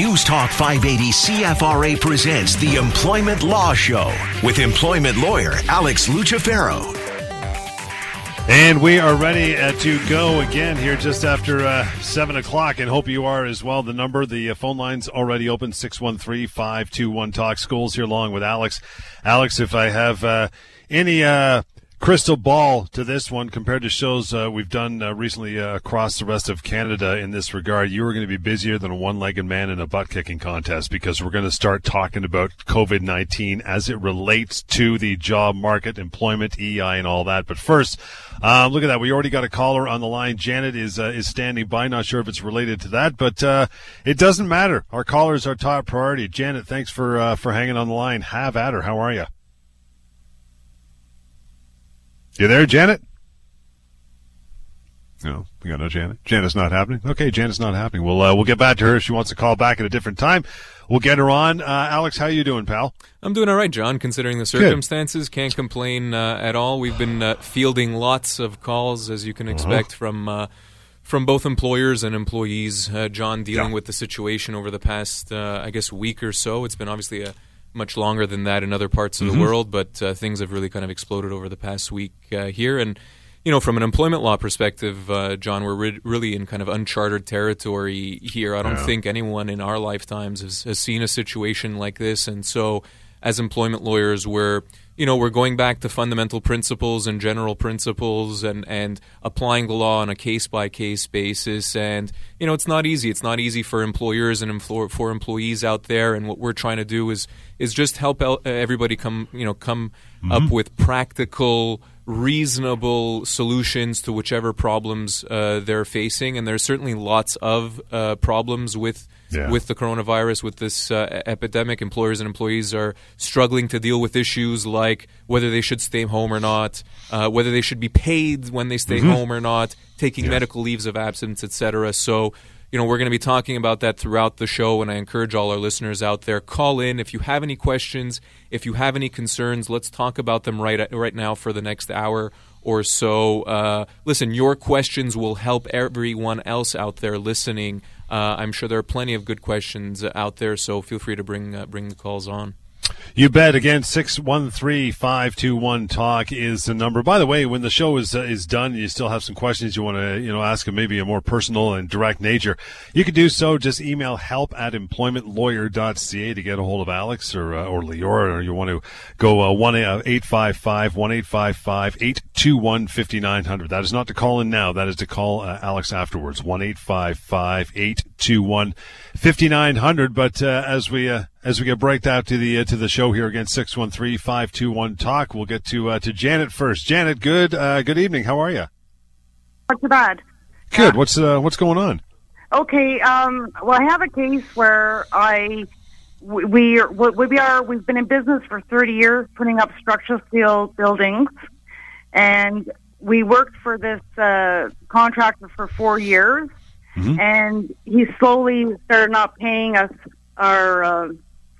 News Talk 580 CFRA presents the Employment Law Show with employment lawyer Alex Lucifero. And we are ready to go again here just after 7 o'clock, and hope you are as well. The number, the phone line's already open, 613-521-TALK-SCHOOLS here along with Alex. Alex, if I have any crystal ball to this one compared to shows we've done recently across the rest of Canada in this regard, you are going to be busier than a one-legged man in a butt-kicking contest, because we're going to start talking about COVID-19 as it relates to the job market, employment, EI, and all that. But first, look at that. We already got a caller on the line. Janet is standing by. Not sure if it's related to that, but it doesn't matter. Our callers are top priority. Janet, thanks for hanging on the line. Have at her. How are you? You there, Janet? No, we got no Janet. Janet's not happening. Okay, Janet's not happening. We'll get back to her if she wants to call back at a different time. We'll get her on. Alex, how you doing, pal? I'm doing all right, John, considering the circumstances. Good. Can't complain at all. We've been fielding lots of calls, as you can expect, from both employers and employees. John, dealing with the situation over the past, I guess, week or so. It's been obviously much longer than that in other parts of the world, but things have really kind of exploded over the past week here. And, you know, from an employment law perspective, John, we're really in kind of uncharted territory here. I don't think anyone in our lifetimes has seen a situation like this. And so as employment lawyers, we're going back to fundamental principles and general principles and applying the law on a case-by-case basis. And, you know, it's not easy. It's not easy for employers and for employees out there. And what we're trying to do is just help everybody come up with practical, reasonable solutions to whichever problems they're facing. And there's certainly lots of problems with the coronavirus, with this epidemic. Employers and employees are struggling to deal with issues like whether they should stay home or not, whether they should be paid when they stay home or not, taking medical leaves of absence, etc. So, you know, we're going to be talking about that throughout the show, and I encourage all our listeners out there, call in if you have any questions, if you have any concerns. Let's talk about them right now for the next hour or so. Listen, your questions will help everyone else out there listening. I'm sure there are plenty of good questions out there, so feel free to bring the calls on. You bet. Again, 613-521-TALK is the number. By the way, when the show is done and you still have some questions you want to ask of maybe a more personal and direct nature, you can do so. Just email help@EmploymentLawyer.ca to get a hold of Alex or Leora, or you want to go 1-855-821-5900. That is not to call in now. That is to call Alex afterwards, 1-855-821-5900. But as we get breaked out to the show here again, 613-521-TALK. We'll get to Janet first. Janet, good evening. How are you? Not too bad. Good. Yeah. What's going on? Okay. Well, I have a case where we've been in business for 30 years, putting up structural steel buildings, and we worked for this contractor for 4 years, and he slowly started not paying us our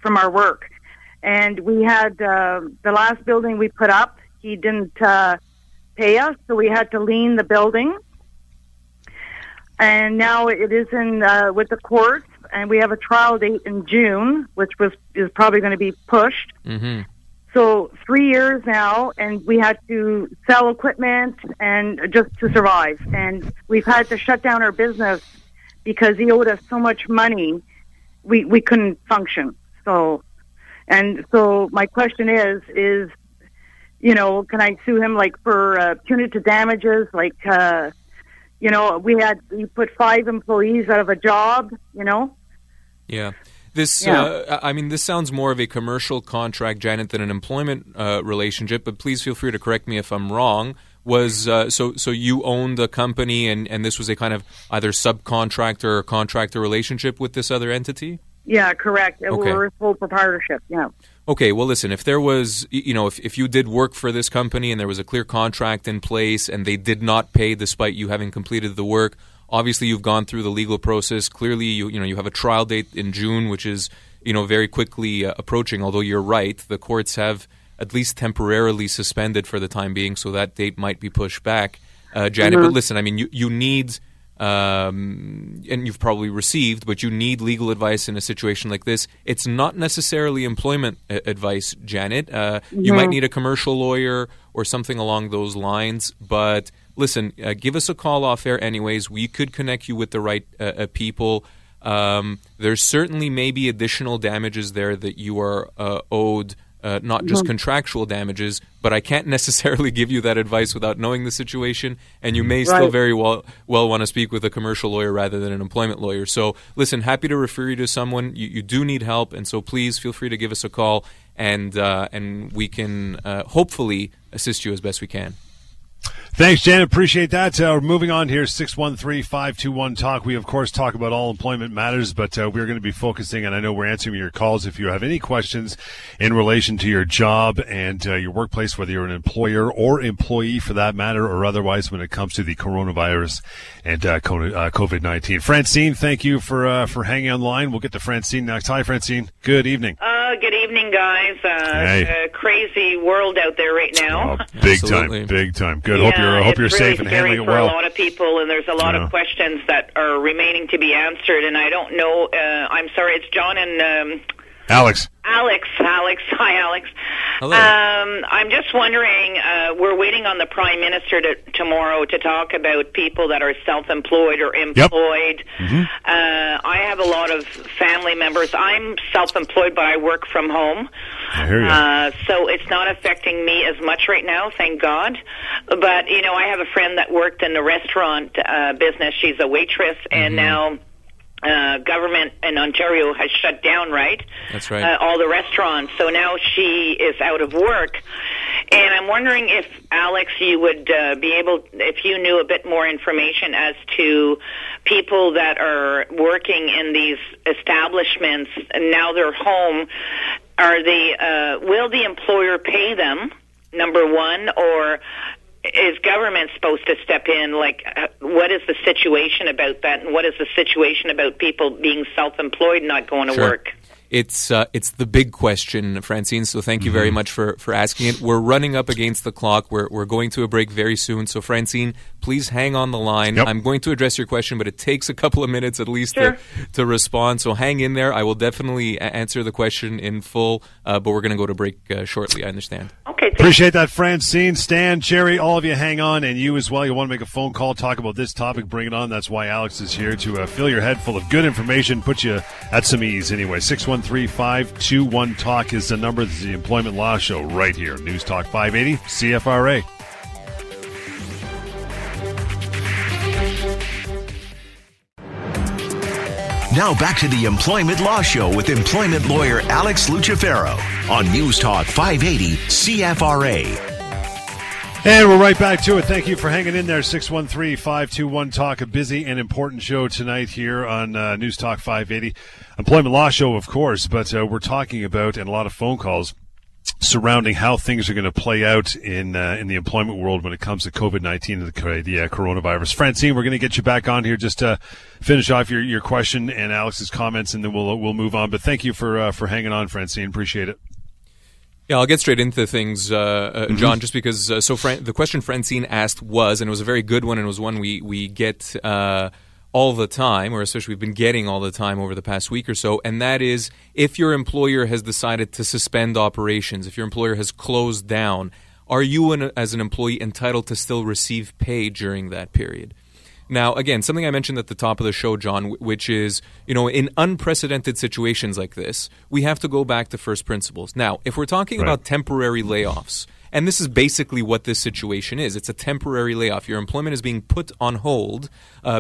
from our work. And we had the last building we put up, he didn't pay us, so we had to lien the building. And now it is in with the courts, and we have a trial date in June, which is probably going to be pushed. So 3 years now, and we had to sell equipment and just to survive. And we've had to shut down our business because he owed us so much money, we couldn't function. So my question is, can I sue him like for punitive damages? Like, we put 5 employees out of a job, Yeah. This sounds more of a commercial contract, Janet, than an employment relationship, but please feel free to correct me if I'm wrong. So you owned a company and this was a kind of either subcontractor or contractor relationship with this other entity? Yeah, correct. Okay. We're full proprietorship, yeah. Okay, well, listen, if there was, if you did work for this company and there was a clear contract in place and they did not pay despite you having completed the work, obviously you've gone through the legal process. Clearly, you have a trial date in June, which is, very quickly approaching, although you're right, the courts have at least temporarily suspended for the time being, so that date might be pushed back, Janet. But listen, I mean, you need and you've probably received, but you need legal advice in a situation like this. It's not necessarily employment advice, Janet. You might need a commercial lawyer or something along those lines. But listen, give us a call off air anyways. We could connect you with the right people. There's certainly maybe additional damages there that you are owed, not just contractual damages, but I can't necessarily give you that advice without knowing the situation, and you may still very well want to speak with a commercial lawyer rather than an employment lawyer. So listen, happy to refer you to someone. You do need help, and so please feel free to give us a call, and we can hopefully assist you as best we can. Thanks, Jan. Appreciate that. We're moving on here, 613-521-TALK. We, of course, talk about all employment matters, but we're going to be focusing, and I know we're answering your calls if you have any questions in relation to your job and your workplace, whether you're an employer or employee for that matter, or otherwise when it comes to the coronavirus and COVID-19. Francine, thank you for hanging on line. We'll get to Francine next. Hi, Francine. Good evening. Good evening, guys. Hey. Crazy world out there right now. Oh, big time, big time. Good. Yeah, hope you're really safe and handling it well. For a lot of people, and there's a lot of questions that are remaining to be answered. And I don't know. I'm sorry, it's John and Alex. Alex. Hi, Alex. Hello. I'm just wondering. We're waiting on the Prime Minister tomorrow to talk about people that are self-employed or employed. Yep. Mm-hmm. I have a lot of family members. I'm self-employed, but I work from home. I hear you. So it's not affecting me as much right now, thank God. But you know, I have a friend that worked in the restaurant business. She's a waitress, and now. Government in Ontario has shut down, right? That's right. All the restaurants. So now she is out of work. And I'm wondering if, Alex, you would be able, if you knew a bit more information as to people that are working in these establishments, and now they're home, are they, will the employer pay them, number one, or is government supposed to step in? Like, what is the situation about that, and what is the situation about people being self-employed, not going to work? It's the big question, Francine, so thank you very much for asking it. We're running up against the clock. We're going to a break very soon. So, Francine, please hang on the line. Yep. I'm going to address your question, but it takes a couple of minutes at least to respond. So hang in there. I will definitely answer the question in full, but we're going to go to break shortly, I understand. Okay. Appreciate that, Francine, Stan, Jerry, all of you hang on, and you as well. You want to make a phone call, talk about this topic, bring it on. That's why Alex is here, to fill your head full of good information, put you at some ease. Anyway, 613-521-TALK is the number. This is the Employment Law Show right here. News Talk 580 CFRA. Now back to the Employment Law Show with employment lawyer Alex Lucifero on News Talk 580 CFRA. And we're right back to it. Thank you for hanging in there. 613-521-TALK, a busy and important show tonight here on News Talk 580. Employment Law Show, of course, but we're talking about, and a lot of phone calls surrounding how things are going to play out in the employment world when it comes to COVID-19 and the coronavirus. Francine, we're going to get you back on here just to finish off your question and Alex's comments, and then we'll move on. But thank you for hanging on, Francine. Appreciate it. Yeah, I'll get straight into things, John, just because the question Francine asked was, and it was a very good one, and it was one we get all the time, or especially we've been getting all the time over the past week or so, and that is, if your employer has decided to suspend operations, if your employer has closed down, are you as an employee entitled to still receive pay during that period? Now, again, something I mentioned at the top of the show, John, which is, you know, in unprecedented situations like this, we have to go back to first principles. Now, if we're talking about temporary layoffs, and this is basically what this situation is, it's a temporary layoff. Your employment is being put on hold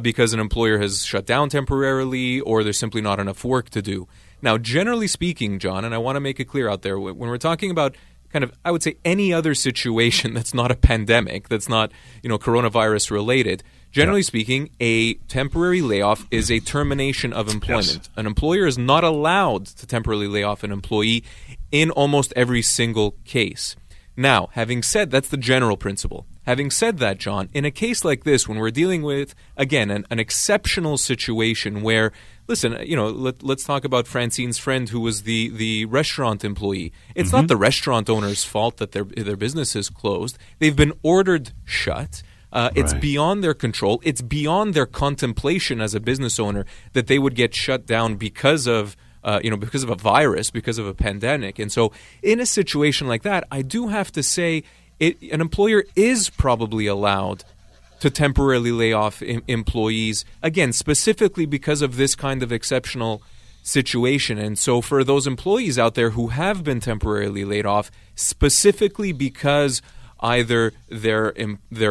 because an employer has shut down temporarily, or there's simply not enough work to do. Now, generally speaking, John, and I want to make it clear out there, when we're talking about kind of, I would say, any other situation that's not a pandemic, that's not, you know, coronavirus related, generally speaking, a temporary layoff is a termination of employment. An employer is not allowed to temporarily lay off an employee in almost every single case. Now, having said that's the general principle. Having said that, John, in a case like this, when we're dealing with, again, an exceptional situation where, listen, you know, let's talk about Francine's friend who was the restaurant employee. It's not the restaurant owner's fault that their business is closed. They've been ordered shut. It's beyond their control. It's beyond their contemplation as a business owner that they would get shut down because of a virus, because of a pandemic. And so in a situation like that, I do have to say an employer is probably allowed to temporarily lay off employees, again, specifically because of this kind of exceptional situation. And so for those employees out there who have been temporarily laid off, specifically because either their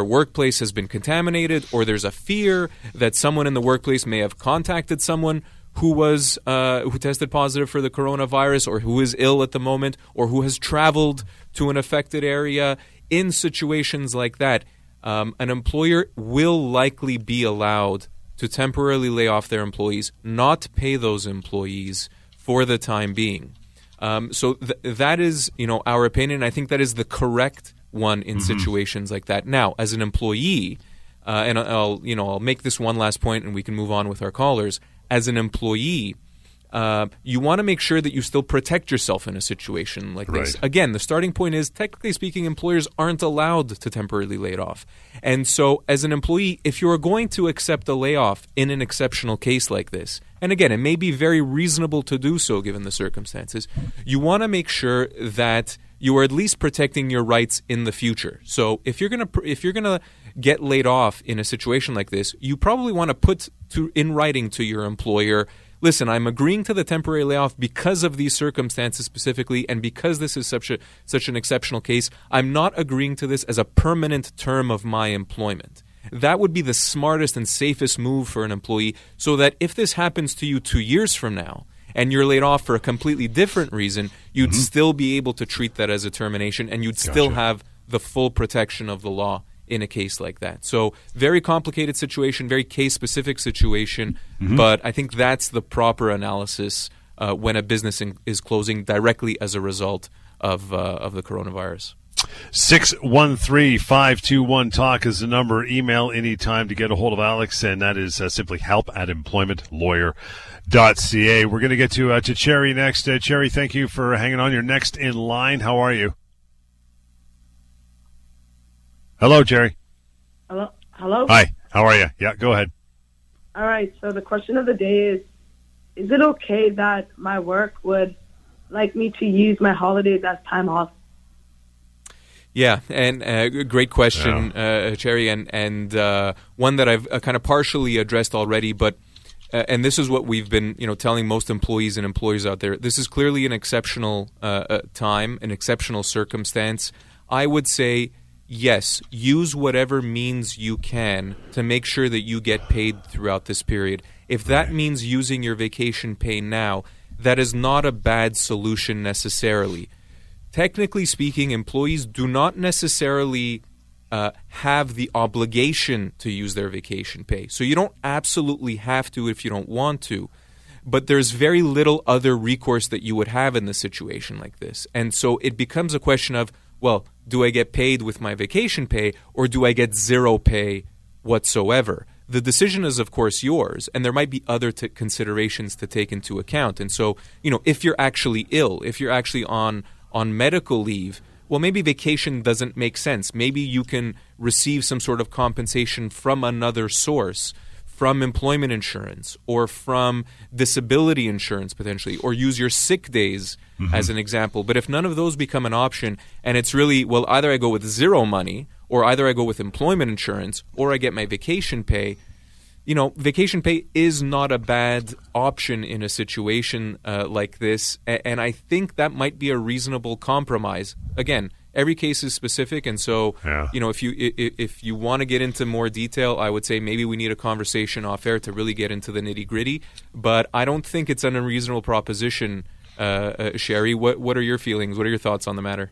workplace has been contaminated or there's a fear that someone in the workplace may have contacted someone who tested positive for the coronavirus, or who is ill at the moment, or who has traveled to an affected area. In situations like that, an employer will likely be allowed to temporarily lay off their employees, not pay those employees for the time being. So that is, our opinion. I think that is the correct one in situations like that. Now, as an employee, and I'll make this one last point, and we can move on with our callers. As an employee, you want to make sure that you still protect yourself in a situation like this. Again, the starting point is, technically speaking, employers aren't allowed to temporarily lay it off. And so as an employee, if you're going to accept a layoff in an exceptional case like this, and again, it may be very reasonable to do so given the circumstances, you want to make sure that you are at least protecting your rights in the future. So if you're going to get laid off in a situation like this, you probably want to put in writing to your employer, listen, I'm agreeing to the temporary layoff because of these circumstances specifically, and because this is such an exceptional case, I'm not agreeing to this as a permanent term of my employment. That would be the smartest and safest move for an employee, so that if this happens to you 2 years from now, and you're laid off for a completely different reason, you'd still be able to treat that as a termination, and you'd still have the full protection of the law in a case like that. So very complicated situation, very case-specific situation, but I think that's the proper analysis when a business is closing directly as a result of the coronavirus. 613-521-TALK is the number. Email anytime to get a hold of Alex, and that is simply help@EmploymentLawyer.ca. We're going to get to Cherry next. Cherry, thank you for hanging on. You're next in line. How are you? Hello, Jerry. Hello. Hi. How are you? Yeah, go ahead. All right. So the question of the day is it okay that my work would like me to use my holidays as time off? Yeah, and great question, Cherry, and one that I've kind of partially addressed already, but and this is what we've been, telling most employees and employers out there. This is clearly an exceptional time, an exceptional circumstance. I would say, yes, use whatever means you can to make sure that you get paid throughout this period. If that means using your vacation pay now, that is not a bad solution necessarily. Technically speaking, employees do not necessarily have the obligation to use their vacation pay. So you don't absolutely have to if you don't want to, but there's very little other recourse that you would have in a situation like this. And so it becomes a question of, well, do I get paid with my vacation pay, or do I get zero pay whatsoever? The decision is, of course, yours, and there might be other considerations to take into account. And so, if you're actually ill, if you're actually on medical leave, well, maybe vacation doesn't make sense. Maybe you can receive some sort of compensation from another source, from employment insurance or from disability insurance potentially, or use your sick days as an example. But if none of those become an option, and it's really, well, either I go with zero money, or either I go with employment insurance, or I get my vacation pay, vacation pay is not a bad option in a situation like this. And I think that might be a reasonable compromise. Again, every case is specific, and so if you want to get into more detail, I would say maybe we need a conversation off air to really get into the nitty gritty. But I don't think it's an unreasonable proposition, Sherry. What are your feelings? What are your thoughts on the matter?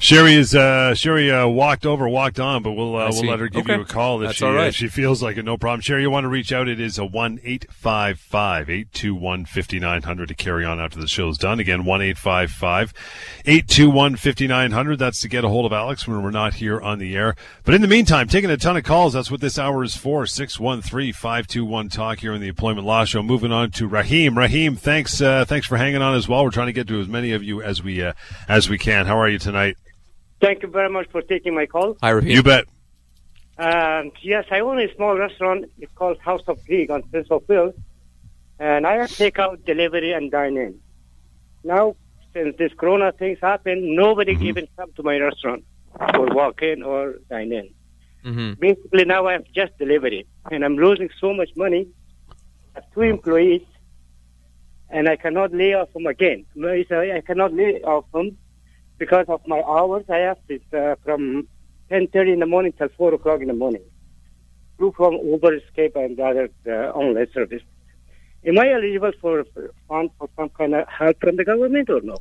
Sherry is walked on, but we'll let her give you a call if she feels like it. No problem. Sherry, you want to reach out? It is 1-855-821-5900 to carry on after the show's done. Again, 1-855-821-5900. That's to get a hold of Alex when we're not here on the air. But in the meantime, taking a ton of calls. That's what this hour is for. 613-521-TALK here on the Employment Law Show. Moving on to Raheem. Raheem, thanks for hanging on as well. We're trying to get to as many of you as we can. How are you tonight? Thank you very much for taking my call. Hi, Raheem. You bet. And yes, I own a small restaurant. It's called House of Grieg on Prince of Wales. And I have takeout, delivery, and dine-in. Now, since this corona things happened, nobody even come to my restaurant or walk-in or dine-in. Basically, now I have just delivery. And I'm losing so much money. I have 2 employees. And I cannot lay off them again. I cannot lay off them because of my hours. I have it from 10:30 in the morning till 4 o'clock in the morning. Through from Uber, Escape, and other online service. Am I eligible for some kind of help from the government or no?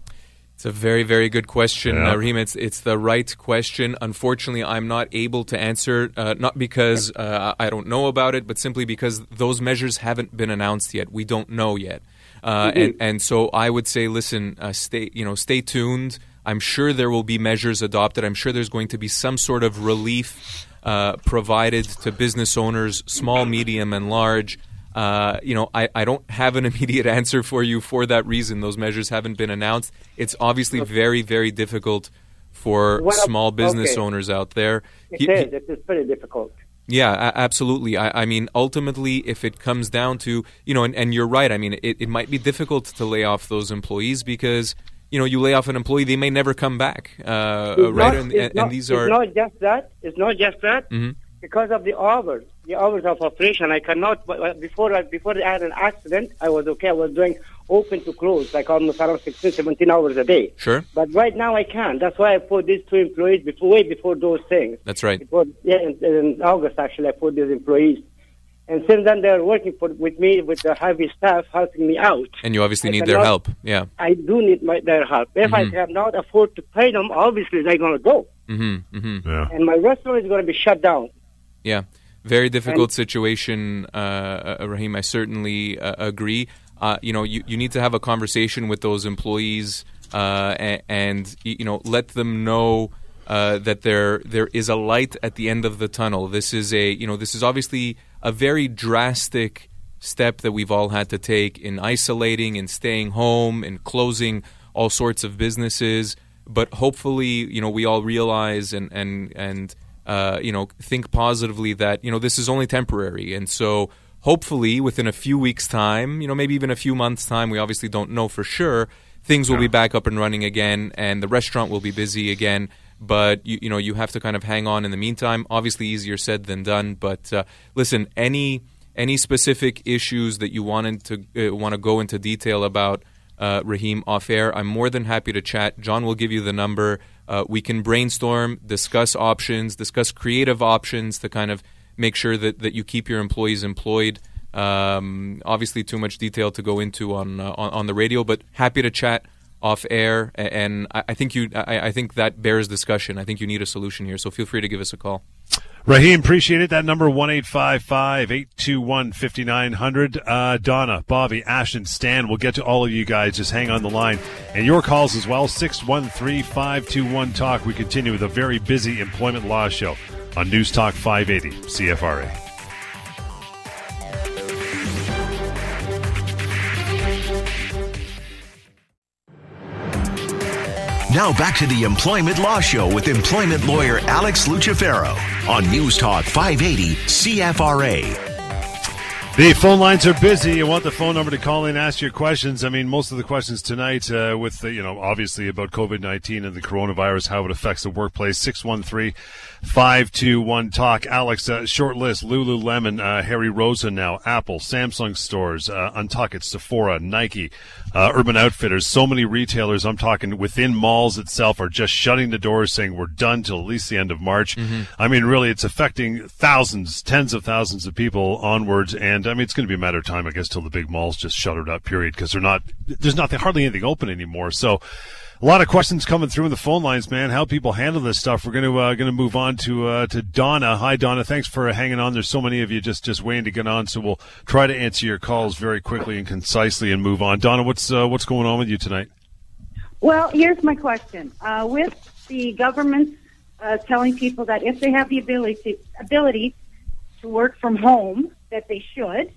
It's a very, very good question, Rahim. It's the right question. Unfortunately, I'm not able to answer, not because I don't know about it, but simply because those measures haven't been announced yet. We don't know yet. And so I would say, listen, stay tuned. I'm sure there will be measures adopted. I'm sure there's going to be some sort of relief provided to business owners, small, medium, and large. I don't have an immediate answer for you for that reason. Those measures haven't been announced. It's obviously very, very difficult for small business owners out there. It is pretty difficult. Yeah, absolutely. I mean, ultimately, if it comes down to, and you're right, I mean, it might be difficult to lay off those employees because, you lay off an employee, they may never come back. It's not just that. It's not just that. Mm-hmm. Because of the hours of operation, I cannot. Before I had an accident, I was okay. I was doing open to close, like almost around 16, 17 hours a day. Sure. But right now I can't. That's why I put these 2 employees way before those things. That's right. In August, actually, I put these employees. And since then, they're working with me, with the heavy staff, helping me out. And you obviously need their help. Yeah. I do need their help. If I cannot afford to pay them, obviously they're going to go. Mm-hmm. Mm-hmm. Yeah. And my restaurant is going to be shut down. Yeah, very difficult situation, Rahim. I certainly agree. You need to have a conversation with those employees and let them know that there is a light at the end of the tunnel. This is obviously a very drastic step that we've all had to take in isolating and staying home and closing all sorts of businesses. But hopefully, we all realize and think positively that, this is only temporary. And so hopefully within a few weeks' time, maybe even a few months' time, we obviously don't know for sure, things will be back up and running again and the restaurant will be busy again. But, you have to kind of hang on in the meantime. Obviously easier said than done. But listen, any specific issues that you want to go into detail about, Rahim, off air, I'm more than happy to chat. John will give you the number. We can brainstorm, discuss options, discuss creative options to kind of make sure that you keep your employees employed. Obviously, too much detail to go into on the radio, but happy to chat off air. And I think that bears discussion. I think you need a solution here, so feel free to give us a call. Rahim, appreciate it. That number 1-855-821-5900. Donna, Bobby, Ash, and Stan. We'll get to all of you guys. Just hang on the line. And your calls as well, 613-521-TALK. We continue with a very busy employment law show on News Talk 580 CFRA. Now back to the Employment Law Show with employment lawyer Alex Lucifero on News Talk 580 CFRA. The phone lines are busy. You want the phone number to call in, ask your questions. I mean, most of the questions tonight with, obviously about COVID-19 and the coronavirus, how it affects the workplace. 613-521-TALK. Alex, short list, Lululemon, Harry Rosen now, Apple, Samsung stores, Untuckit, Sephora, Nike, Urban Outfitters. So many retailers, I'm talking within malls itself, are just shutting the doors, saying we're done till at least the end of March. I mean, really, it's affecting thousands, tens of thousands of people onwards. And, I mean, it's going to be a matter of time, I guess, till the big malls just shuttered up, period, because there's nothing, hardly anything open anymore. So, a lot of questions coming through in the phone lines, man. How people handle this stuff. We're going to move on to Donna. Hi, Donna. Thanks for hanging on. There's so many of you just waiting to get on, so we'll try to answer your calls very quickly and concisely and move on. Donna, what's going on with you tonight? Well, here's my question. With the government telling people that if they have the ability to work from home, that they should.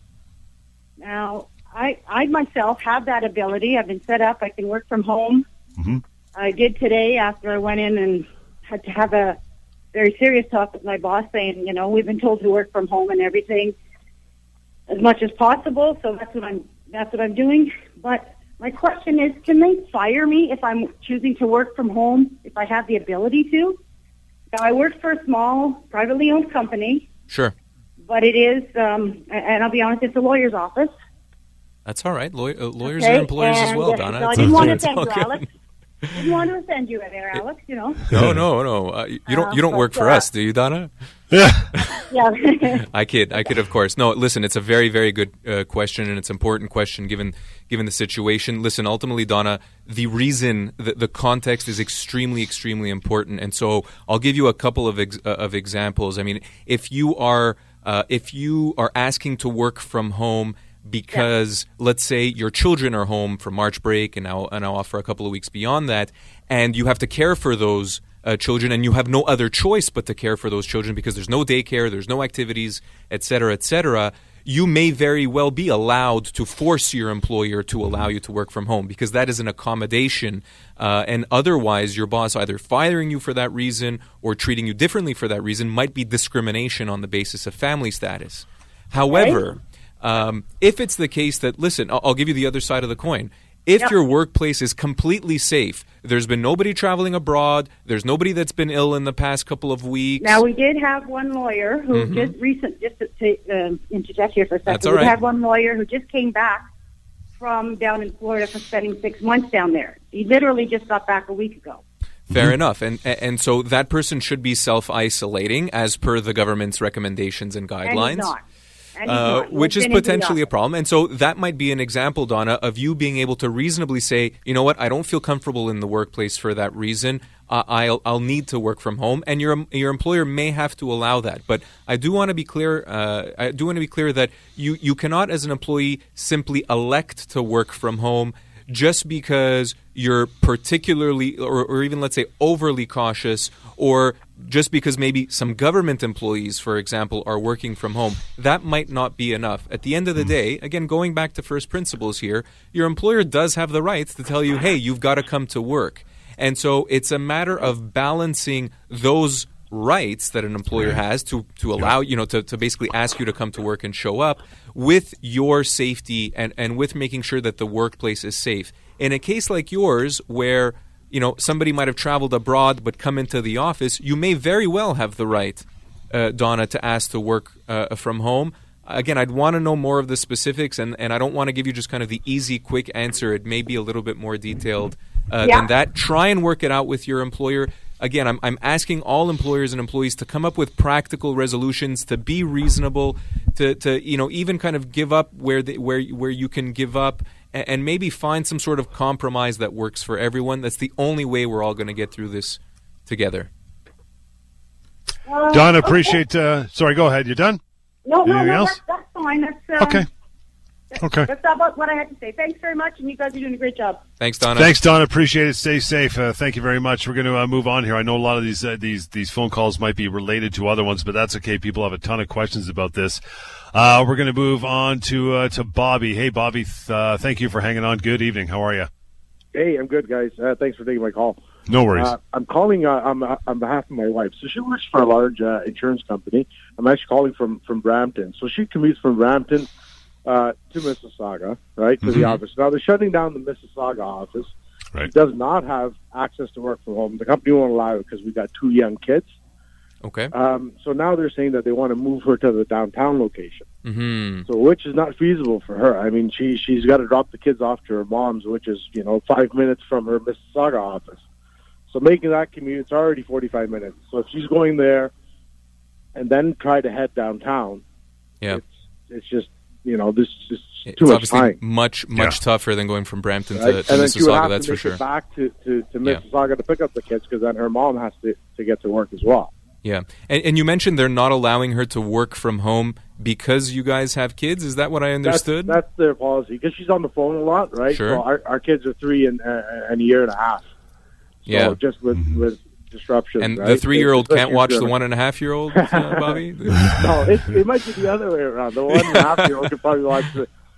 Now, I myself have that ability. I've been set up. I can work from home. I did today after I went in and had to have a very serious talk with my boss saying, you know, we've been told to work from home and everything as much as possible. So that's what I'm doing. But my question is, can they fire me if I'm choosing to work from home, if I have the ability to? Now, I work for a small, privately owned company. Sure. But it is, and I'll be honest, it's a lawyer's office. That's all right. Lawyers are employers as well, Donna. So I didn't want to offend you, Alex. Didn't want to offend you there, Alex, you know. No. You don't work for us, do you, Donna? Yeah. I kid, of course. No, listen, it's a very, very good question, and it's an important question given the situation. Listen, ultimately, Donna, the reason, the context is extremely, extremely important. And so I'll give you a couple of examples. I mean, if you are asking to work from home because, let's say, your children are home for March break, and I'll offer a couple of weeks beyond that, and you have to care for those children, and you have no other choice but to care for those children because there's no daycare, there's no activities, et cetera, you may very well be allowed to force your employer to allow you to work from home because that is an accommodation. And otherwise, your boss either firing you for that reason or treating you differently for that reason might be discrimination on the basis of family status. However, if it's the case that, listen, I'll give you the other side of the coin. If your workplace is completely safe, there's been nobody traveling abroad, there's nobody that's been ill in the past couple of weeks. Now, we did have one lawyer who just to interject here for a second, that's all right. We had one lawyer who just came back from down in Florida for spending 6 months down there. He literally just got back a week ago. Fair enough. And so that person should be self-isolating as per the government's recommendations and guidelines. And he's not. Which is potentially a problem. And so that might be an example, Donna, of you being able to reasonably say, you know what, I don't feel comfortable in the workplace for that reason. I'll need to work from home. And your employer may have to allow that. But I do want to be clear that you cannot, as an employee, simply elect to work from home just because you're particularly or even, let's say, overly cautious, or just because maybe some government employees, for example, are working from home. That might not be enough. At the end of the day, again, going back to first principles here, your employer does have the right to tell you, hey, you've got to come to work. And so it's a matter of balancing those rights that an employer has to allow, you know, to basically ask you to come to work and show up with your safety and with making sure that the workplace is safe. In a case like yours where, you know, somebody might have traveled abroad but come into the office, you may very well have the right, Donna, to ask to work from home. Again, I'd want to know more of the specifics, and I don't want to give you just kind of the easy, quick answer. It may be a little bit more detailed than that. Try and work it out with your employer. Again, I'm asking all employers and employees to come up with practical resolutions, to be reasonable, to you know, even kind of give up where you can give up, and maybe find some sort of compromise that works for everyone. That's the only way we're all going to get through this together. Donna, appreciate. Sorry, go ahead. You done? No. That's fine. That's okay. Okay. That's about what I had to say. Thanks very much, and you guys are doing a great job. Thanks, Donna. Thanks, Donna. Appreciate it. Stay safe. Thank you very much. We're going to move on here. I know a lot of these phone calls might be related to other ones, but that's okay. People have a ton of questions about this. We're going to move on to Bobby. Hey, Bobby. Thank you for hanging on. Good evening. How are you? Hey, I'm good, guys. Thanks for taking my call. No worries. I'm calling on behalf of my wife. So she works for a large insurance company. I'm actually calling from Brampton. So she commutes from Brampton to Mississauga, right, to the office. Now, they're shutting down the Mississauga office. Right. She does not have access to work from home. The company won't allow it because we got two young kids. Okay. So now they're saying that they want to move her to the downtown location, so which is not feasible for her. I mean, she's got to drop the kids off to her mom's, which is, you know, 5 minutes from her Mississauga office. So making that commute, it's already 45 minutes. So if she's going there and then try to head downtown, it's just, you know, this is too much time. Much tougher than going from Brampton to Mississauga, that's for sure. And then she would have to make it back to Mississauga to pick up the kids, because then her mom has to get to work as well. Yeah. And you mentioned they're not allowing her to work from home because you guys have kids. Is that what I understood? That's their policy, because she's on the phone a lot, right? Sure. So our kids are 3 and a year and a half. So just with disruption. And the 3-year-old can't watch the 1.5-year-old, Bobby? No, it might be the other way around. The 1.5-year-old could probably watch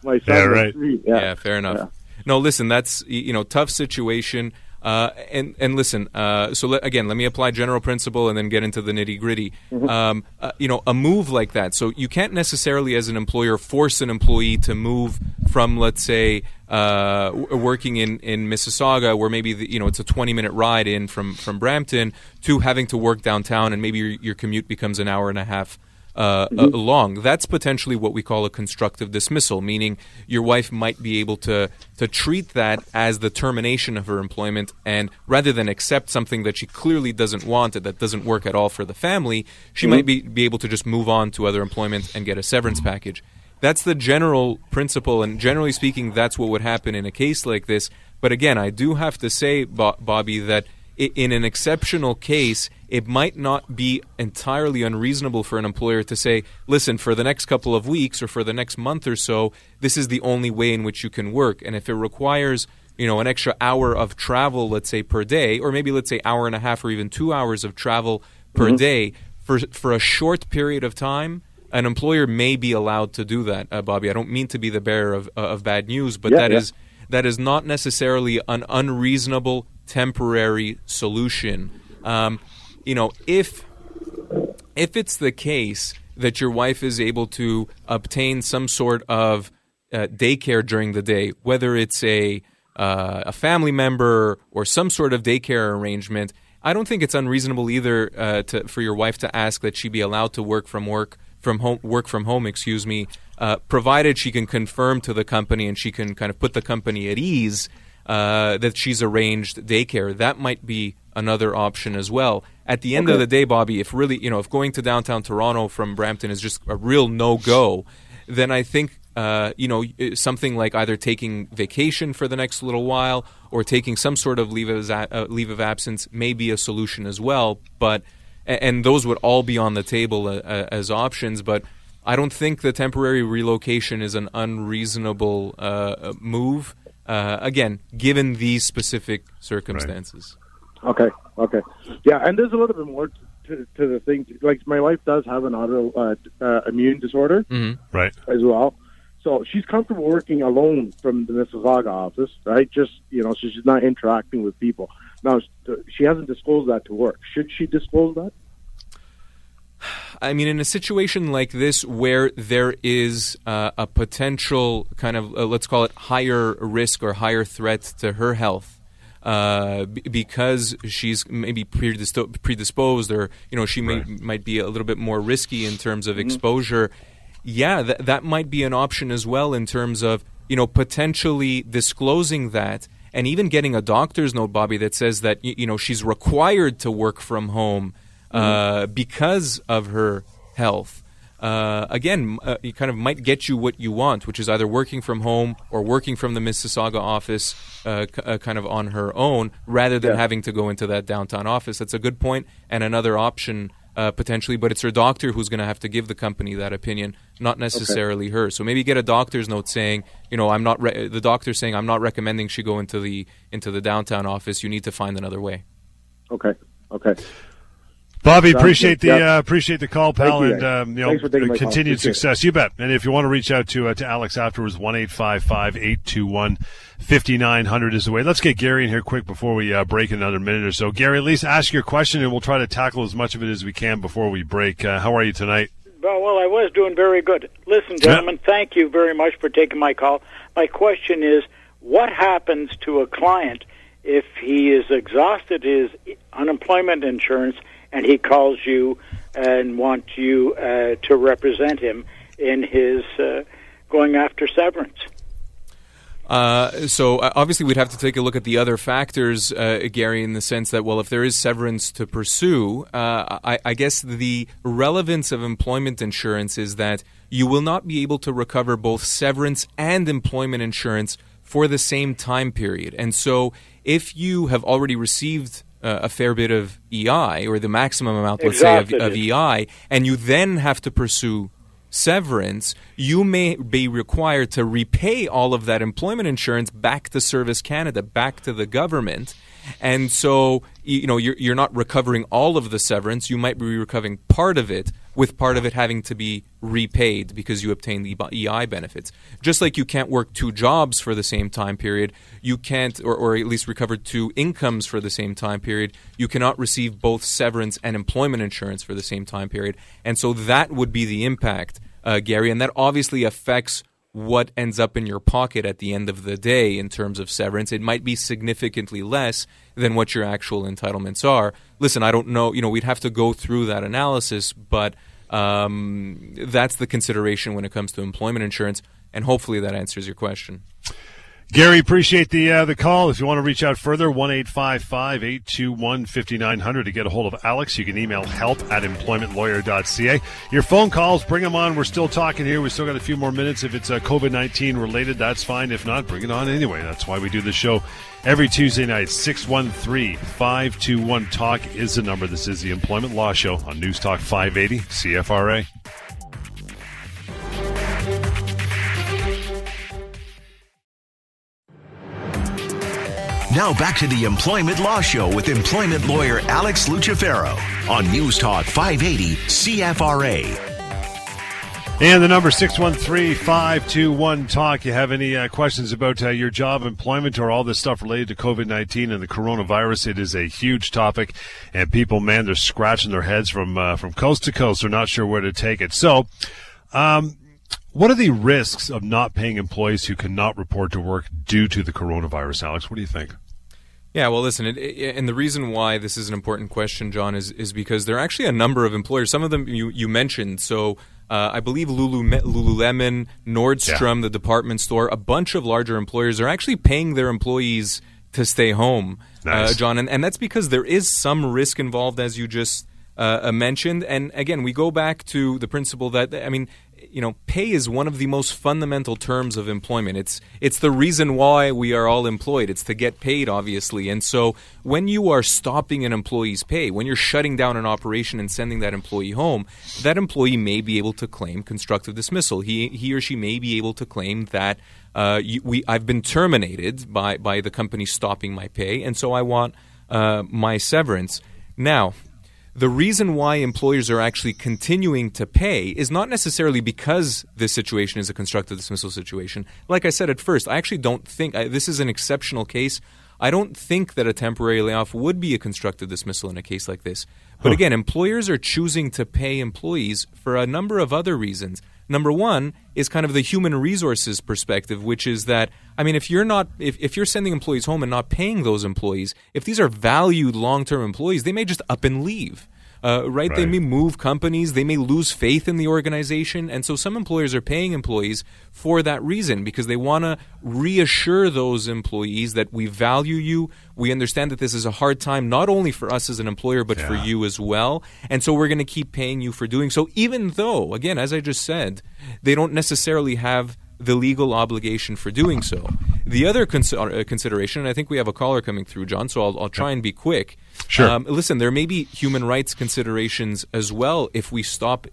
my son. Yeah, right. Yeah, fair enough. Yeah. No, listen, that's, you know, tough situation. And listen, so again, let me apply general principle and then get into the nitty gritty. Mm-hmm. A move like that. So you can't necessarily, as an employer, force an employee to move from, let's say, working in Mississauga, where maybe it's a 20-minute ride in from Brampton, to having to work downtown, and maybe your commute becomes an hour and a half long. That's potentially what we call a constructive dismissal, meaning your wife might be able to treat that as the termination of her employment, and rather than accept something that she clearly doesn't want, that doesn't work at all for the family, she might be able to just move on to other employment and get a severance package. That's the general principle, and generally speaking, that's what would happen in a case like this. But again, I do have to say, Bobby, that in an exceptional case, it might not be entirely unreasonable for an employer to say, listen, for the next couple of weeks or for the next month or so, this is the only way in which you can work. And if it requires, an extra hour of travel, let's say, per day, or maybe let's say hour and a half or even 2 hours of travel per day for a short period of time, an employer may be allowed to do that, Bobby. I don't mean to be the bearer of bad news, but that is not necessarily an unreasonable temporary solution. If it's the case that your wife is able to obtain some sort of daycare during the day, whether it's a family member or some sort of daycare arrangement, I don't think it's unreasonable either for your wife to ask that she be allowed to work from home, provided she can confirm to the company and she can kind of put the company at ease that she's arranged daycare. That might be another option as well. At the end of the day, Bobby, if really, if going to downtown Toronto from Brampton is just a real no-go, then I think, something like either taking vacation for the next little while or taking some sort of leave of absence may be a solution as well. But and those would all be on the table as options, but I don't think the temporary relocation is an unreasonable move, again, given these specific circumstances. Right. Okay. Yeah, and there's a little bit more to the thing. Like, my wife does have an autoimmune disorder as well. So she's comfortable working alone from the Mississauga office, right? Just, she's not interacting with people. Now, she hasn't disclosed that to work. Should she disclose that? I mean, in a situation like this where there is a potential kind of, let's call it higher risk or higher threat to her health, because she's maybe predisposed or, she might be a little bit more risky in terms of exposure. Yeah, that might be an option as well in terms of, potentially disclosing that. And even getting a doctor's note, Bobby, that says that, she's required to work from home because of her health. Again, you kind of might get you what you want, which is either working from home or working from the Mississauga office kind of on her own rather than having to go into that downtown office. That's a good point and another option potentially, but it's her doctor who's going to have to give the company that opinion, not necessarily her. So maybe get a doctor's note saying, the doctor saying, I'm not recommending she go into the downtown office. You need to find another way. Okay. Bobby, appreciate the call, pal, and continued success. You bet. And if you want to reach out to Alex afterwards, 1-855-821-5900 is the way. Let's get Gary in here quick before we break in another minute or so. Gary, at least ask your question, and we'll try to tackle as much of it as we can before we break. How are you tonight? Well, I was doing very good. Listen, gentlemen, thank you very much for taking my call. My question is, what happens to a client if he is exhausted his unemployment insurance and he calls you and wants you to represent him in his going after severance? So obviously we'd have to take a look at the other factors, Gary, in the sense that, well, if there is severance to pursue, I guess the relevance of employment insurance is that you will not be able to recover both severance and employment insurance for the same time period. And so if you have already received a fair bit of EI, or the maximum amount, let's say, of EI, and you then have to pursue severance, you may be required to repay all of that employment insurance back to Service Canada, back to the government. And so, you're not recovering all of the severance. You might be recovering part of it, with part of it having to be repaid because you obtained the EI benefits. Just like you can't work two jobs for the same time period, you can't, or at least recover two incomes for the same time period, you cannot receive both severance and employment insurance for the same time period. And so that would be the impact, Gary, and that obviously affects what ends up in your pocket at the end of the day in terms of severance. It might be significantly less than what your actual entitlements are. Listen, I don't know, we'd have to go through that analysis, but that's the consideration when it comes to employment insurance, and hopefully that answers your question. Gary, appreciate the call. If you want to reach out further, 1-855-821-5900 to get a hold of Alex. You can email help@EmploymentLawyer.ca. Your phone calls, bring them on. We're still talking here. We still got a few more minutes. If it's COVID-19 related, that's fine. If not, bring it on anyway. That's why we do this show every Tuesday night. 613-521-TALK is the number. This is the Employment Law Show on News Talk 580 CFRA. Now back to the Employment Law Show with employment lawyer Alex Lucifero on News Talk 580 CFRA. And the number 613-521-TALK. You have any questions about your job, employment, or all this stuff related to COVID-19 and the coronavirus? It is a huge topic, and people, man, they're scratching their heads from coast to coast. They're not sure where to take it. So, what are the risks of not paying employees who cannot report to work due to the coronavirus, Alex? What do you think? Yeah, well, listen, and the reason why this is an important question, John, is because there are actually a number of employers. Some of them you mentioned. So I believe Lululemon, Nordstrom, the department store, a bunch of larger employers are actually paying their employees to stay home, nice. John. And that's because there is some risk involved, as you just mentioned. And again, we go back to the principle that, pay is one of the most fundamental terms of employment. It's the reason why we are all employed. It's to get paid, obviously. And so when you are stopping an employee's pay, when you're shutting down an operation and sending that employee home, that employee may be able to claim constructive dismissal. He or she may be able to claim that I've been terminated by the company stopping my pay, and so I want my severance. Now, the reason why employers are actually continuing to pay is not necessarily because this situation is a constructive dismissal situation. Like I said at first, I actually don't think this is an exceptional case. I don't think that a temporary layoff would be a constructive dismissal in a case like this. But again, employers are choosing to pay employees for a number of other reasons. Number one is kind of the human resources perspective, which is that, if you're not, if you're sending employees home and not paying those employees, if these are valued long-term employees, they may just up and leave, right? They may move companies, they may lose faith in the organization. And so some employers are paying employees for that reason, because they want to reassure those employees that we value you. We understand that this is a hard time, not only for us as an employer, but for you as well. And so we're going to keep paying you for doing so, even though, again, as I just said, they don't necessarily have the legal obligation for doing so. The other consideration, and I think we have a caller coming through, John, so I'll try and be quick. Sure. Listen, there may be human rights considerations as well if we stop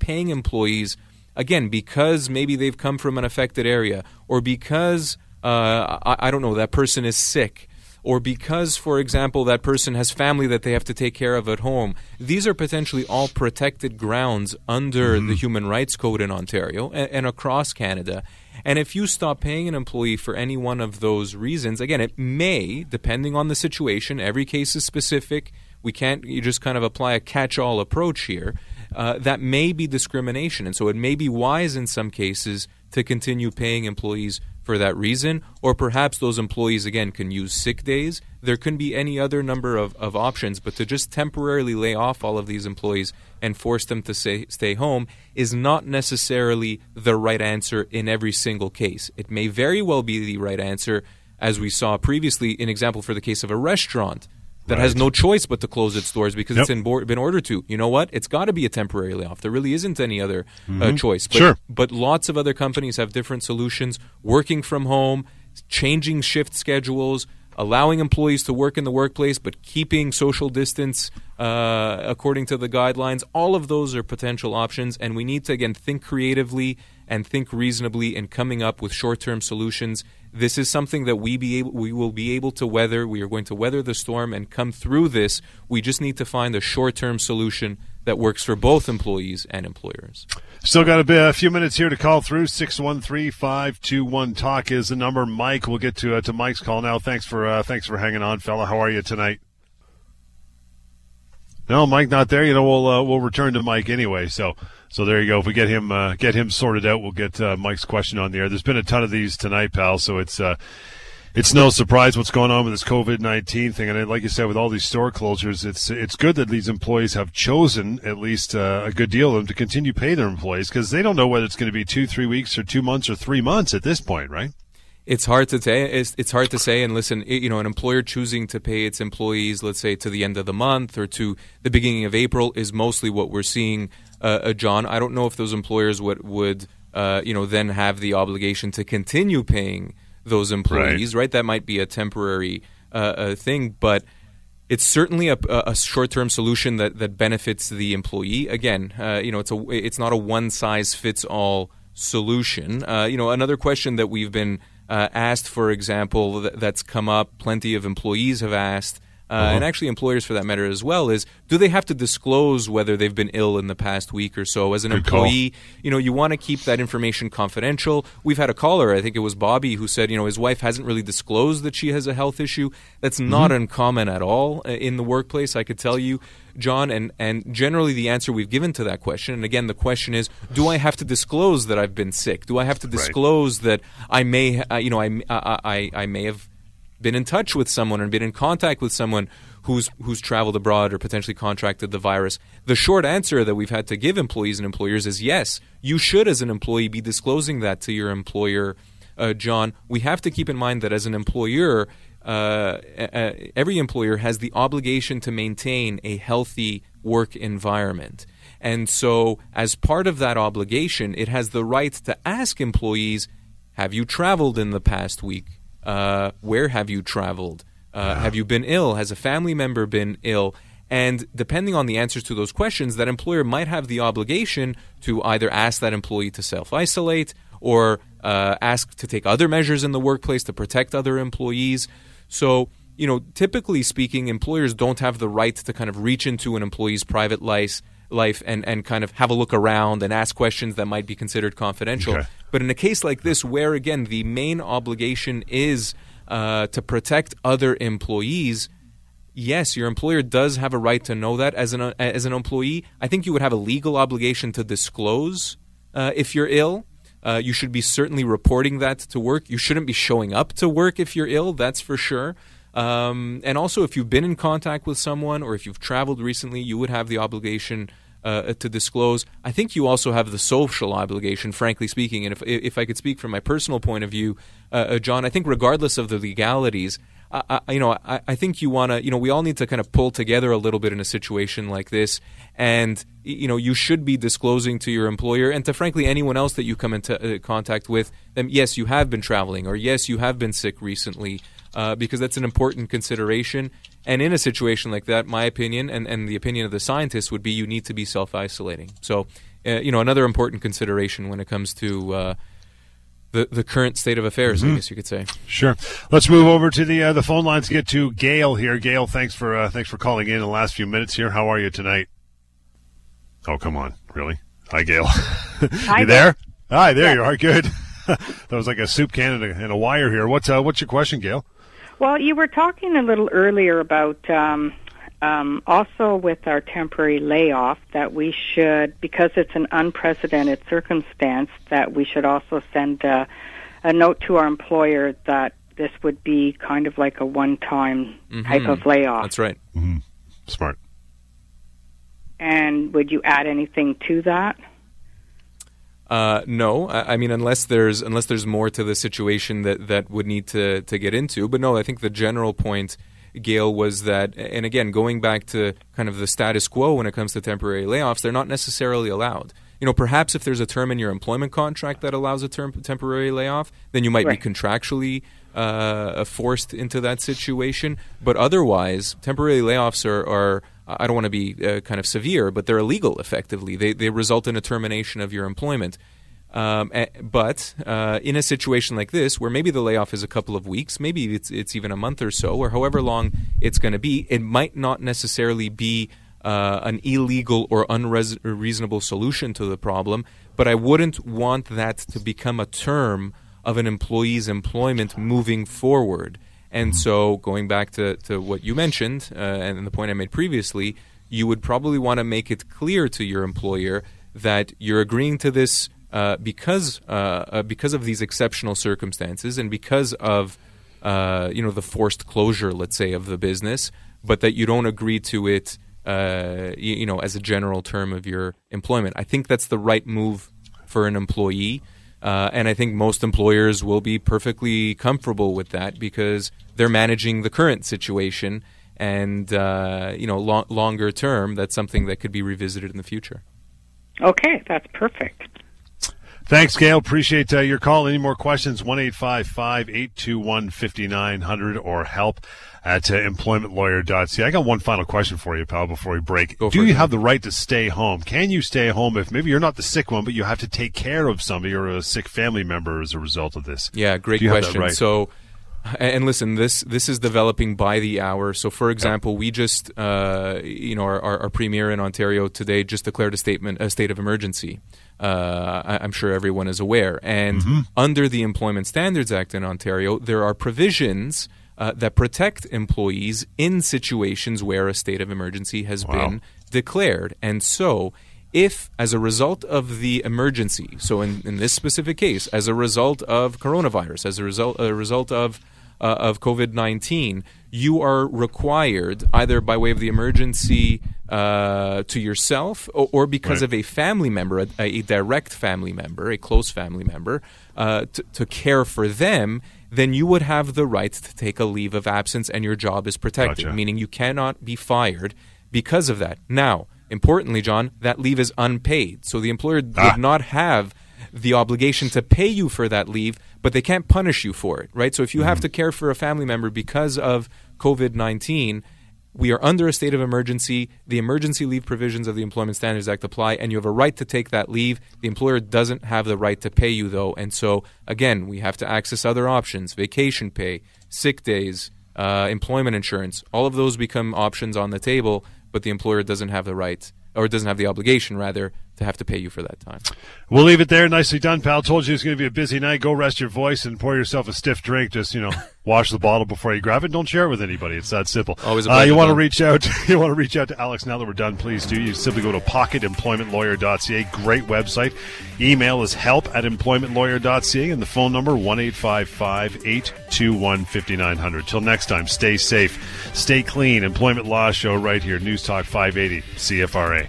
paying employees, again, because maybe they've come from an affected area, or because, I don't know, that person is sick, or because, for example, that person has family that they have to take care of at home. These are potentially all protected grounds under the Human Rights Code in Ontario and across Canada. And if you stop paying an employee for any one of those reasons, again, it may, depending on the situation, every case is specific. We can't just kind of apply a catch-all approach here. That may be discrimination. And so it may be wise in some cases to continue paying employees for that reason, or perhaps those employees, again, can use sick days. There can be any other number of options, but to just temporarily lay off all of these employees and force them to stay home is not necessarily the right answer in every single case. It may very well be the right answer, as we saw previously, an example for the case of a restaurant that has no choice but to close its doors because it's been ordered to. You know what? It's got to be a temporary layoff. There really isn't any other choice. But, but lots of other companies have different solutions, working from home, changing shift schedules, allowing employees to work in the workplace but keeping social distance according to the guidelines. All of those are potential options, and we need to, again, think creatively and think reasonably in coming up with short-term solutions. This is something that we will be able to weather. We are going to weather the storm and come through this. We just need to find a short-term solution that works for both employees and employers. Still got a few minutes here to call through. 613-521-TALK is the number. Mike, we'll get to Mike's call now. Thanks for hanging on, fella. How are you tonight? No, Mike, not there. You know, we'll return to Mike anyway. So there you go. If we get him sorted out, we'll get Mike's question on the air. There's been a ton of these tonight, pal. So it's no surprise what's going on with this COVID-19 thing. And like you said, with all these store closures, it's good that these employees have chosen, at least a good deal of them, to continue paying their employees, because they don't know whether it's going to be 2-3 weeks or 2 months or 3 months at this point, right? It's hard to say. It's hard to say. And listen, an employer choosing to pay its employees, let's say, to the end of the month or to the beginning of April is mostly what we're seeing, John. I don't know if those employers would then have the obligation to continue paying those employees, right? That might be a temporary thing, but it's certainly a short-term solution that benefits the employee. Again, it's not a one-size-fits-all solution. Another question that we've been asked, for example, that's come up, plenty of employees have asked, and actually employers for that matter as well, is do they have to disclose whether they've been ill in the past week or so? As an employee, you want to keep that information confidential. We've had a caller, I think it was Bobby, who said, his wife hasn't really disclosed that she has a health issue. That's not uncommon at all in the workplace, I could tell you, John. And generally the answer we've given to that question, and again the question is, do I have to disclose that I've been sick? Do I have to disclose that I may, I may have been in touch with someone and been in contact with someone who's traveled abroad or potentially contracted the virus? The short answer that we've had to give employees and employers is yes, you should as an employee be disclosing that to your employer, John. We have to keep in mind that as an employer, every employer has the obligation to maintain a healthy work environment. And so as part of that obligation, it has the right to ask employees, have you traveled in the past week? Where have you traveled? Have you been ill? Has a family member been ill? And depending on the answers to those questions, that employer might have the obligation to either ask that employee to self-isolate or ask to take other measures in the workplace to protect other employees. So, typically speaking, employers don't have the right to kind of reach into an employee's private life and kind of have a look around and ask questions that might be considered confidential. Okay. But in a case like this, where, again, the main obligation is to protect other employees, yes, your employer does have a right to know that. As an employee, I think you would have a legal obligation to disclose if you're ill. You should be certainly reporting that to work. You shouldn't be showing up to work if you're ill, that's for sure. And also, if you've been in contact with someone or if you've traveled recently, you would have the obligation to disclose. I think you also have the social obligation, frankly speaking. And if I could speak from my personal point of view, John, I think regardless of the legalities, I think you want to, we all need to kind of pull together a little bit in a situation like this. And, you should be disclosing to your employer and to, frankly, anyone else that you come into contact with, that, yes, you have been traveling or yes, you have been sick recently. Because that's an important consideration. And in a situation like that, my opinion and the opinion of the scientists would be you need to be self-isolating. So, another important consideration when it comes to the current state of affairs, I guess you could say. Sure. Let's move over to the phone lines, get to Gail here. Gail, thanks for calling in the last few minutes here. How are you tonight? Oh, come on. Really? Hi, Gail. Hi, you there? Gail. Hi, there you are. Good. That was like a soup can and a wire here. What's your question, Gail? Well, you were talking a little earlier about also with our temporary layoff that we should, because it's an unprecedented circumstance, that we should also send a note to our employer that this would be kind of like a one-time type of layoff. That's right. Mm-hmm. Smart. And would you add anything to that? No, I mean unless there's more to the situation that would need to get into. But no, I think the general point, Gail, was that, and again, going back to kind of the status quo when it comes to temporary layoffs, they're not necessarily allowed. Perhaps if there's a term in your employment contract that allows a temporary layoff, then you might be contractually forced into that situation. But otherwise, temporary layoffs are I don't want to be kind of severe, but they're illegal effectively. They result in a termination of your employment. But in a situation like this, where maybe the layoff is a couple of weeks, maybe it's even a month or so, or however long it's going to be, it might not necessarily be an illegal or unreasonable solution to the problem, but I wouldn't want that to become a term of an employee's employment moving forward. And so going back to what you mentioned and the point I made previously, you would probably want to make it clear to your employer that you're agreeing to this because of these exceptional circumstances and because of the forced closure, let's say, of the business, but that you don't agree to it as a general term of your employment. I think that's the right move for an employee, and I think most employers will be perfectly comfortable with that because they're managing the current situation, and longer term, that's something that could be revisited in the future. Okay, that's perfect. Thanks, Gail. Appreciate your call. Any more questions? 1-855-821-5900 or help at EmploymentLawyer.ca. I got one final question for you, pal, before we break. Do you have the right to stay home? Can you stay home if maybe you're not the sick one, but you have to take care of somebody or a sick family member as a result of this? Yeah, great question. Right? So, and listen, this is developing by the hour. So, for example, we just, our premier in Ontario today just declared a state of emergency. I'm sure everyone is aware. And under the Employment Standards Act in Ontario, there are provisions that protect employees in situations where a state of emergency has been declared. And so if, as a result of the emergency, so in this specific case, as a result of coronavirus, as a result of COVID-19, you are required either by way of the emergency to yourself or because of a family member, a direct family member, a close family member, to care for them, then you would have the right to take a leave of absence and your job is protected, meaning you cannot be fired because of that. Now, importantly, John, that leave is unpaid. So the employer would not have the obligation to pay you for that leave, but they can't punish you for it, right? So if you have to care for a family member because of COVID-19, we are under a state of emergency. The emergency leave provisions of the Employment Standards Act apply, and you have a right to take that leave. The employer doesn't have the right to pay you, though. And so, again, we have to access other options, vacation pay, sick days, employment insurance. All of those become options on the table, but the employer doesn't have the right, or doesn't have the obligation, rather, to have to pay you for that time. We'll leave it there. Nicely done, pal. Told you it's going to be a busy night. Go rest your voice and pour yourself a stiff drink. Just, wash the bottle before you grab it. Don't share it with anybody. It's that simple. Always a pleasure. You want to reach out to Alex now that we're done, please do. You simply go to pocketemploymentlawyer.ca. Great website. Email is help@employmentlawyer.ca and the phone number 1-855-821-5900. Till next time, stay safe, stay clean. Employment Law Show right here. News Talk 580 CFRA.